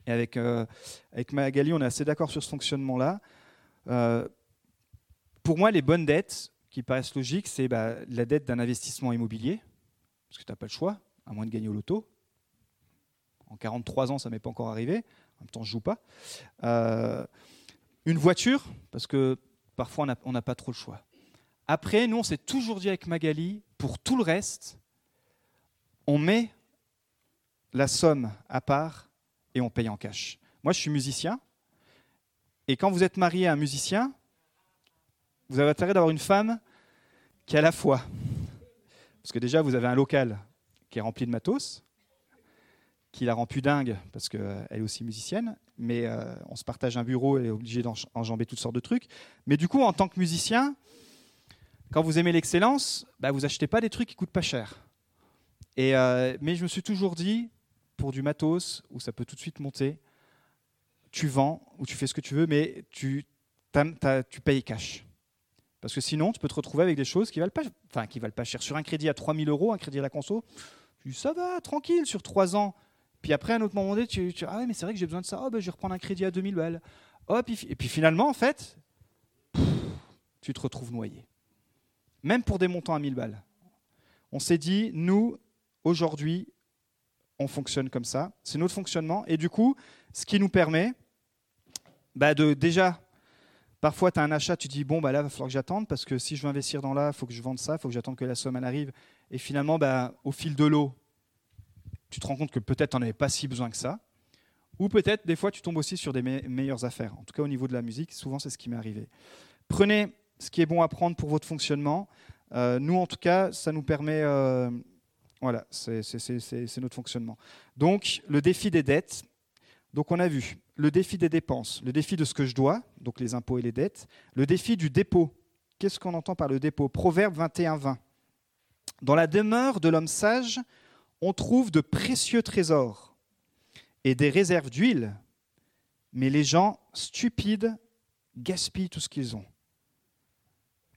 Et avec, euh, avec Magali, on est assez d'accord sur ce fonctionnement-là. Euh, pour moi, les bonnes dettes, qui paraissent logiques, c'est bah, la dette d'un investissement immobilier, parce que tu n'as pas le choix, à moins de gagner au loto. En quarante-trois ans, ça ne m'est pas encore arrivé. En même temps, je ne joue pas. Euh, une voiture, parce que parfois, on n'a pas trop le choix. Après, nous, on s'est toujours dit avec Magali, pour tout le reste, on met la somme à part et on paye en cash. Moi, je suis musicien. Et quand vous êtes marié à un musicien, vous avez intérêt d'avoir une femme qui a la foi. Parce que déjà, vous avez un local qui est rempli de matos, qui la rend plus dingue parce qu'elle est aussi musicienne, mais euh, on se partage un bureau et elle est obligée d'enjamber toutes sortes de trucs. Mais du coup, en tant que musicien, quand vous aimez l'excellence, bah, vous achetez pas des trucs qui coûtent pas cher. Et, euh, mais je me suis toujours dit, pour du matos, où ça peut tout de suite monter, tu vends ou tu fais ce que tu veux, mais tu, t'as, t'as, tu payes cash. Parce que sinon, tu peux te retrouver avec des choses qui valent pas, enfin, qui valent pas cher. Sur un crédit à trois mille euros, un crédit à la conso, tu dis ça va, tranquille, sur trois ans. Puis après, à un autre moment donné, tu dis ah ouais, mais c'est vrai que j'ai besoin de ça. Oh, ben, je vais reprendre un crédit à deux mille balles. Oh, puis, et puis finalement, en fait, pff, tu te retrouves noyé. Même pour des montants à mille balles. On s'est dit, nous, aujourd'hui, on fonctionne comme ça. C'est notre fonctionnement. Et du coup, ce qui nous permet bah, de déjà. Parfois, tu as un achat, tu te dis, bon, bah, là, il va falloir que j'attende, parce que si je veux investir dans là, il faut que je vende ça, il faut que j'attende que la somme elle arrive. Et finalement, bah, au fil de l'eau, tu te rends compte que peut-être tu n'en avais pas si besoin que ça. Ou peut-être, des fois, tu tombes aussi sur des me- meilleures affaires. En tout cas, au niveau de la musique, souvent, c'est ce qui m'est arrivé. Prenez ce qui est bon à prendre pour votre fonctionnement. Euh, nous, en tout cas, ça nous permet... Euh, Voilà, c'est, c'est, c'est, c'est notre fonctionnement. Donc, le défi des dettes. Donc, on a vu le défi des dépenses, le défi de ce que je dois, donc les impôts et les dettes, le défi du dépôt. Qu'est-ce qu'on entend par le dépôt ? Proverbe vingt et un vingt. Dans la demeure de l'homme sage, on trouve de précieux trésors et des réserves d'huile, mais les gens stupides gaspillent tout ce qu'ils ont.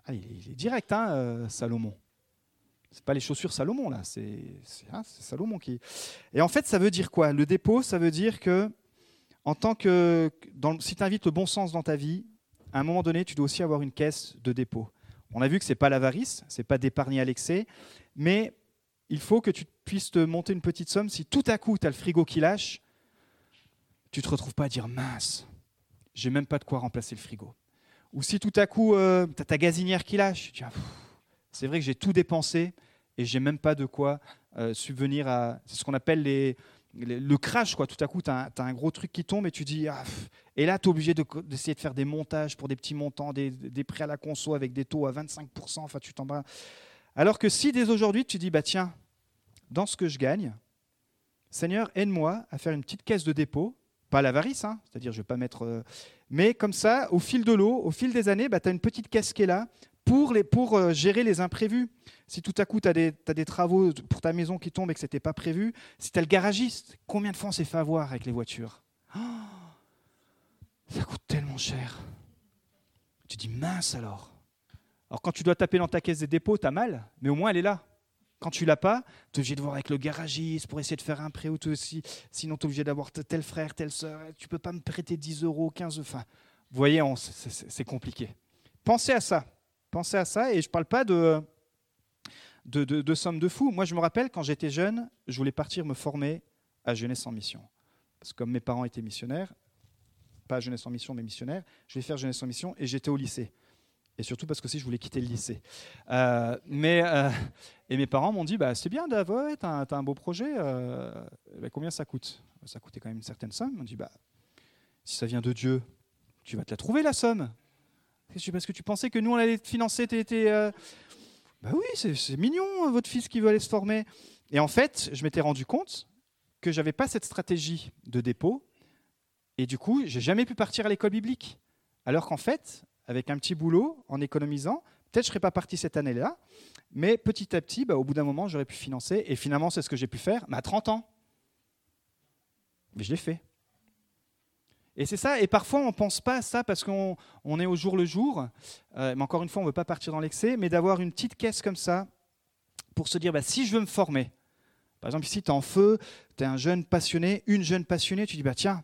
Ah, il est direct, hein, euh, Salomon. C'est pas les chaussures Salomon, là, c'est, c'est, hein, c'est Salomon qui... Et en fait, ça veut dire quoi ? Le dépôt, ça veut dire que, en tant que dans, si tu invites le bon sens dans ta vie, à un moment donné, tu dois aussi avoir une caisse de dépôt. On a vu que ce n'est pas l'avarice, ce n'est pas d'épargner à l'excès, mais il faut que tu puisses te monter une petite somme. Si tout à coup, tu as le frigo qui lâche, tu ne te retrouves pas à dire « mince, j'ai même pas de quoi remplacer le frigo ». Ou si tout à coup, euh, tu as ta gazinière qui lâche, tu dis « c'est vrai que j'ai tout dépensé ». Et j'ai même pas de quoi euh, subvenir à... C'est ce qu'on appelle les, les, le crash, quoi. Tout à coup, tu as un, un gros truc qui tombe et tu dis... Ah, et là, tu es obligé de, d'essayer de faire des montages pour des petits montants, des, des prêts à la conso avec des taux à vingt-cinq pour cent. Enfin, tu t'en bats. Alors que si, dès aujourd'hui, tu dis, bah, tiens, dans ce que je gagne, Seigneur, aide-moi à faire une petite caisse de dépôt. Pas l'avarice, hein, c'est-à-dire je vais pas mettre... Euh, mais comme ça, au fil de l'eau, au fil des années, bah, tu as une petite caisse qui est là. Pour, les, pour euh, gérer les imprévus. Si tout à coup, tu as des, des travaux pour ta maison qui tombent et que ce n'était pas prévu, si tu as le garagiste, combien de fois on s'est fait avoir avec les voitures ? Oh, ça coûte tellement cher. Tu dis, mince alors. Alors, quand tu dois taper dans ta caisse des dépôts, tu as mal, mais au moins, elle est là. Quand tu ne l'as pas, tu es obligé de voir avec le garagiste pour essayer de faire un prêt ou tout aussi. Sinon, tu es obligé d'avoir tel frère, telle sœur. Tu ne peux pas me prêter dix euros, quinze euros. Enfin, vous voyez, on, c'est, c'est, c'est compliqué. Pensez à ça. Pensez à ça, et je ne parle pas de, de, de, de sommes de fous. Moi, je me rappelle, quand j'étais jeune, je voulais partir me former à Jeunesse en Mission. Parce que comme mes parents étaient missionnaires, pas à Jeunesse en Mission, mais missionnaires, je voulais faire Jeunesse en Mission, et j'étais au lycée. Et surtout parce que aussi, je voulais quitter le lycée. Euh, mais, euh, et mes parents m'ont dit, bah, c'est bien, Dave, ouais, t'as, t'as un beau projet, euh, bah, combien ça coûte ? Ça coûtait quand même une certaine somme. Ils m'ont dit, bah, si ça vient de Dieu, tu vas te la trouver, la somme. Parce que tu pensais que nous, on allait financer tes... tes euh... Ben oui, c'est, c'est mignon, votre fils qui veut aller se former. Et en fait, je m'étais rendu compte que je n'avais pas cette stratégie de dépôt. Et du coup, je n'ai jamais pu partir à l'école biblique. Alors qu'en fait, avec un petit boulot, en économisant, peut-être je ne serais pas parti cette année-là. Mais petit à petit, ben, au bout d'un moment, j'aurais pu financer. Et finalement, c'est ce que j'ai pu faire, mais à trente ans. Mais je l'ai fait. Et c'est ça, et parfois on ne pense pas à ça parce qu'on on est au jour le jour, euh, mais encore une fois on ne veut pas partir dans l'excès, mais d'avoir une petite caisse comme ça pour se dire bah, si je veux me former, par exemple ici tu es en feu, tu es un jeune passionné, une jeune passionnée, tu dis bah, tiens,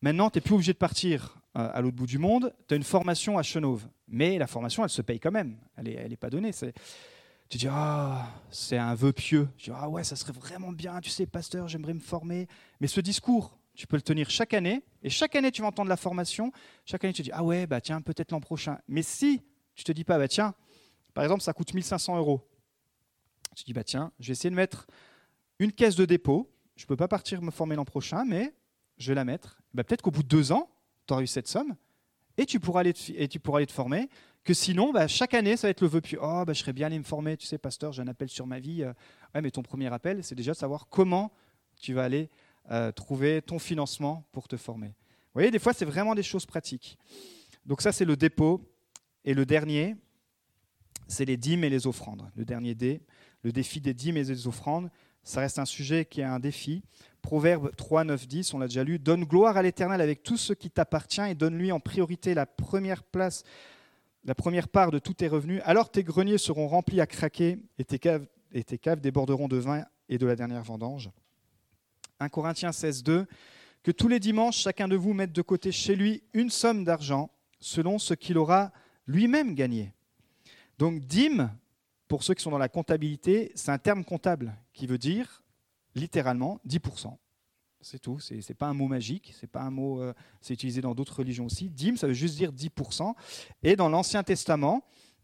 maintenant tu n'es plus obligé de partir euh, à l'autre bout du monde, tu as une formation à Chenow, mais la formation elle se paye quand même, elle n'est elle est pas donnée, c'est... Tu dis, ah, oh, c'est un vœu pieux, tu dis, ah ouais, ça serait vraiment bien, tu sais pasteur, j'aimerais me former, mais ce discours, tu peux le tenir chaque année, et chaque année, tu vas entendre la formation. Chaque année, tu te dis, ah ouais, bah tiens, peut-être l'an prochain. Mais si tu ne te dis pas, bah tiens, par exemple, ça coûte mille cinq cents euros. Tu te dis, bah tiens, je vais essayer de mettre une caisse de dépôt. Je ne peux pas partir me former l'an prochain, mais je vais la mettre. Bah, peut-être qu'au bout de deux ans, tu auras eu cette somme, et tu pourras aller te, et tu pourras aller te former. Que sinon, bah, chaque année, ça va être le vœu pieux. Oh, bah, je serais bien allé me former, tu sais, pasteur, j'ai un appel sur ma vie. Ouais, mais ton premier appel, c'est déjà de savoir comment tu vas aller Euh, trouver ton financement pour te former. Vous voyez, des fois, c'est vraiment des choses pratiques. Donc ça, c'est le dépôt. Et le dernier, c'est les dîmes et les offrandes. Le dernier dé, le défi des dîmes et des offrandes, ça reste un sujet qui est un défi. Proverbe trois, neuf, dix, on l'a déjà lu. « Donne gloire à l'Éternel avec tout ce qui t'appartient et donne-lui en priorité la première place, la première part de tous tes revenus. Alors tes greniers seront remplis à craquer et tes caves, et tes caves déborderont de vin et de la dernière vendange. » un Corinthiens seize, deux, que tous les dimanches, chacun de vous mette de côté chez lui une somme d'argent selon ce qu'il aura lui-même gagné. Donc, dîme, pour ceux qui sont dans la comptabilité, c'est un terme comptable qui veut dire littéralement dix pour cent. C'est tout, c'est, c'est pas un mot magique, c'est pas un mot, euh, c'est utilisé dans d'autres religions aussi. Dîme, ça veut juste dire dix pour cent. Et dans l'Ancien Testament,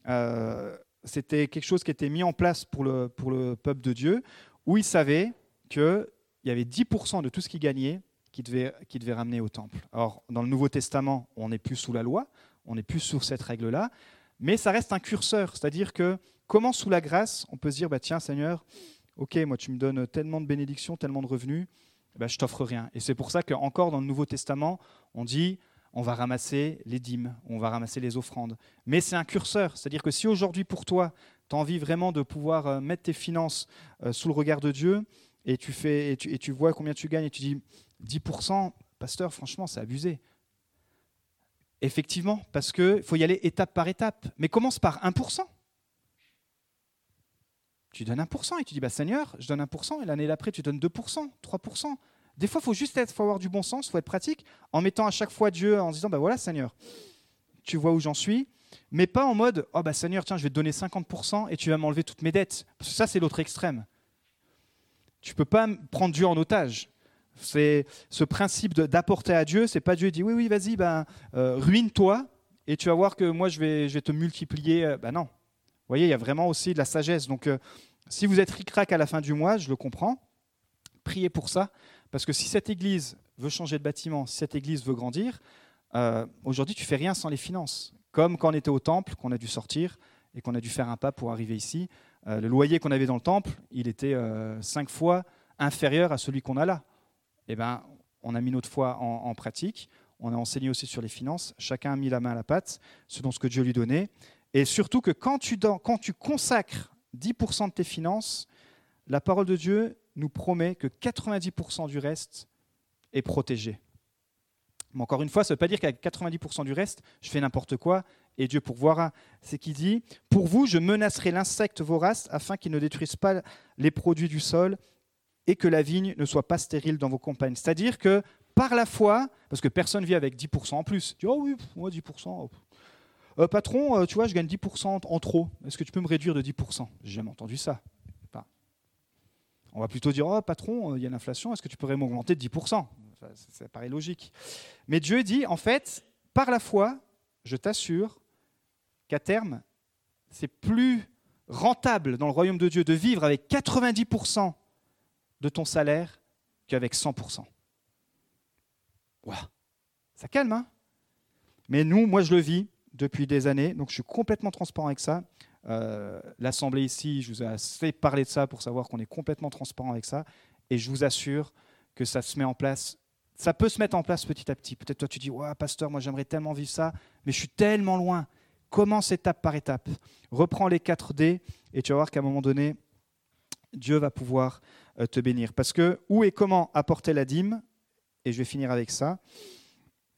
euh, c'était quelque chose qui était mis en place pour le, pour le peuple de Dieu, où ils savaient que il y avait dix pour cent de tout ce qu'ils gagnaient qui devait, qui devait ramener au temple. Or, dans le Nouveau Testament, on n'est plus sous la loi, on n'est plus sous cette règle-là, mais ça reste un curseur, c'est-à-dire que comment sous la grâce, on peut se dire, bah, tiens Seigneur, « Ok, moi, tu me donnes tellement de bénédictions, tellement de revenus, ben, je ne t'offre rien. » Et c'est pour ça qu'encore dans le Nouveau Testament, on dit « on va ramasser les dîmes, on va ramasser les offrandes. » Mais c'est un curseur, c'est-à-dire que si aujourd'hui, pour toi, tu as envie vraiment de pouvoir mettre tes finances sous le regard de Dieu et tu, fais, et tu, et tu vois combien tu gagnes et tu dis « dix pour cent, pasteur, franchement, c'est abusé. » Effectivement, parce qu'il faut y aller étape par étape. Mais commence par un pour cent. Tu donnes un pour cent et tu dis bah, « Seigneur, je donne un pour cent et l'année d'après, tu donnes deux pour cent, trois pour cent. » Des fois, il faut juste être, faut avoir du bon sens, il faut être pratique, en mettant à chaque fois Dieu, en se disant bah, « Voilà, Seigneur, tu vois où j'en suis. » Mais pas en mode « Oh, bah, Seigneur, tiens, je vais te donner cinquante pour cent et tu vas m'enlever toutes mes dettes. » Parce que ça, c'est l'autre extrême. Tu ne peux pas prendre Dieu en otage. C'est ce principe de, d'apporter à Dieu, c'est pas Dieu qui dit « Oui, oui, vas-y, bah, euh, ruine-toi et tu vas voir que moi, je vais, je vais te multiplier. » Bah non. Vous voyez, il y a vraiment aussi de la sagesse. Donc, euh, si vous êtes ric-rac à la fin du mois, je le comprends, priez pour ça. Parce que si cette église veut changer de bâtiment, si cette église veut grandir, euh, aujourd'hui, tu ne fais rien sans les finances. Comme quand on était au temple, qu'on a dû sortir et qu'on a dû faire un pas pour arriver ici. Euh, le loyer qu'on avait dans le temple, il était euh, cinq fois inférieur à celui qu'on a là. Eh ben, on a mis notre foi en, en pratique. On a enseigné aussi sur les finances. Chacun a mis la main à la pâte, selon ce que Dieu lui donnait. Et surtout que quand tu, dans, quand tu consacres dix pour cent de tes finances, la parole de Dieu nous promet que quatre-vingt-dix pour cent du reste est protégé. Mais encore une fois, ça ne veut pas dire qu'avec quatre-vingt-dix pour cent du reste, je fais n'importe quoi et Dieu pourvoira. C'est qu'il dit « Pour vous, je menacerai l'insecte vorace afin qu'il ne détruise pas les produits du sol et que la vigne ne soit pas stérile dans vos campagnes. » C'est-à-dire que par la foi, parce que personne ne vit avec dix pour cent en plus. Tu dis « Oh oui, moi dix pour cent. Oh. » Euh, « Patron, euh, tu vois, je gagne dix pour cent en trop. Est-ce que tu peux me réduire de dix pour cent ?» J'ai jamais entendu ça. Enfin, on va plutôt dire « Oh, patron, il euh, y a l'inflation, est-ce que tu pourrais m'augmenter de dix pour cent ?» ça, ça, ça paraît logique. Mais Dieu dit, en fait, par la foi, je t'assure qu'à terme, c'est plus rentable dans le royaume de Dieu de vivre avec quatre-vingt-dix pour cent de ton salaire qu'avec cent pour cent. Wow. Ça calme, hein ? Mais nous, moi, je le vis depuis des années, donc je suis complètement transparent avec ça. Euh, l'assemblée ici, je vous ai assez parlé de ça pour savoir qu'on est complètement transparent avec ça, et je vous assure que ça se met en place, ça peut se mettre en place petit à petit. Peut-être toi tu dis, ouais, pasteur, moi j'aimerais tellement vivre ça, mais je suis tellement loin. Commence étape par étape, reprends les quatre D, et tu vas voir qu'à un moment donné, Dieu va pouvoir te bénir. Parce que où et comment apporter la dîme, et je vais finir avec ça,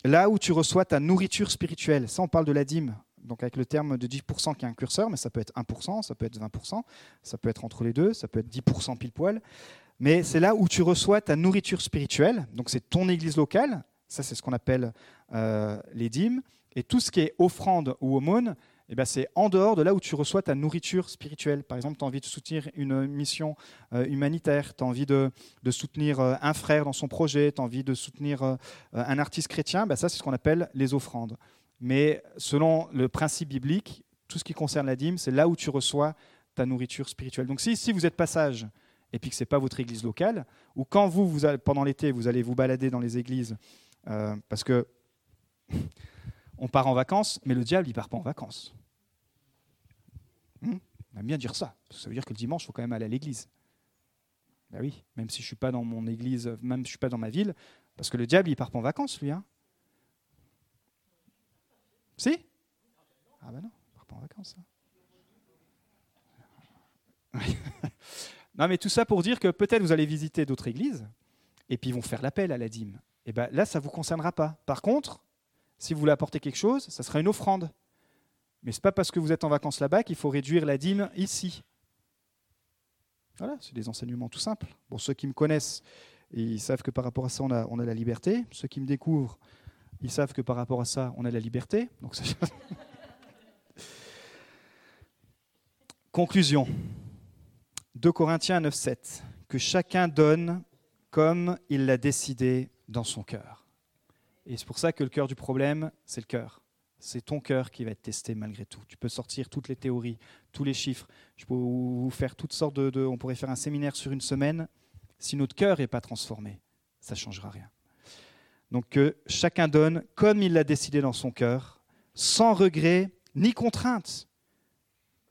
là où tu reçois ta nourriture spirituelle. Ça, on parle de la dîme, donc avec le terme de dix pour cent qui est un curseur, mais ça peut être un pour cent, ça peut être vingt pour cent, ça peut être entre les deux, ça peut être dix pour cent pile poil. Mais c'est là où tu reçois ta nourriture spirituelle, donc c'est ton église locale, ça c'est ce qu'on appelle euh, les dîmes, et tout ce qui est offrande ou aumône, eh bien, c'est en dehors de là où tu reçois ta nourriture spirituelle. Par exemple, tu as envie de soutenir une mission euh, humanitaire, tu as envie de, de soutenir euh, un frère dans son projet, tu as envie de soutenir euh, un artiste chrétien, ben ça c'est ce qu'on appelle les offrandes. Mais selon le principe biblique, tout ce qui concerne la dîme, c'est là où tu reçois ta nourriture spirituelle. Donc si, si vous êtes passage et puis que ce n'est pas votre église locale, ou quand vous, vous allez, pendant l'été, vous allez vous balader dans les églises, euh, parce que... on part en vacances, mais le diable, il ne part pas en vacances. Hmm on aime bien dire ça, parce que ça veut dire que le dimanche, il faut quand même aller à l'église. Ben oui, même si je ne suis pas dans mon église, même si je ne suis pas dans ma ville, parce que le diable, il ne part pas en vacances, lui. Hein si Ah ben non, il ne part pas en vacances. Hein non, mais tout ça pour dire que peut-être vous allez visiter d'autres églises, et puis ils vont faire l'appel à la dîme. Et ben là, ça ne vous concernera pas. Par contre, si vous voulez apporter quelque chose, ça sera une offrande. Mais ce n'est pas parce que vous êtes en vacances là-bas qu'il faut réduire la dîme ici. Voilà, c'est des enseignements tout simples. Bon, ceux qui me connaissent, ils savent que par rapport à ça, on a, on a la liberté. Ceux qui me découvrent, ils savent que par rapport à ça, on a la liberté. Donc, c'est... Conclusion. deux Corinthiens neuf sept. Que chacun donne comme il l'a décidé dans son cœur. Et c'est pour ça que le cœur du problème, c'est le cœur. C'est ton cœur qui va être testé malgré tout. Tu peux sortir toutes les théories, tous les chiffres. Je peux vous faire toutes sortes de, de... On pourrait faire un séminaire sur une semaine. Si notre cœur n'est pas transformé, ça ne changera rien. Donc que chacun donne comme il l'a décidé dans son cœur, sans regret ni contrainte,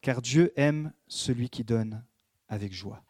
car Dieu aime celui qui donne avec joie.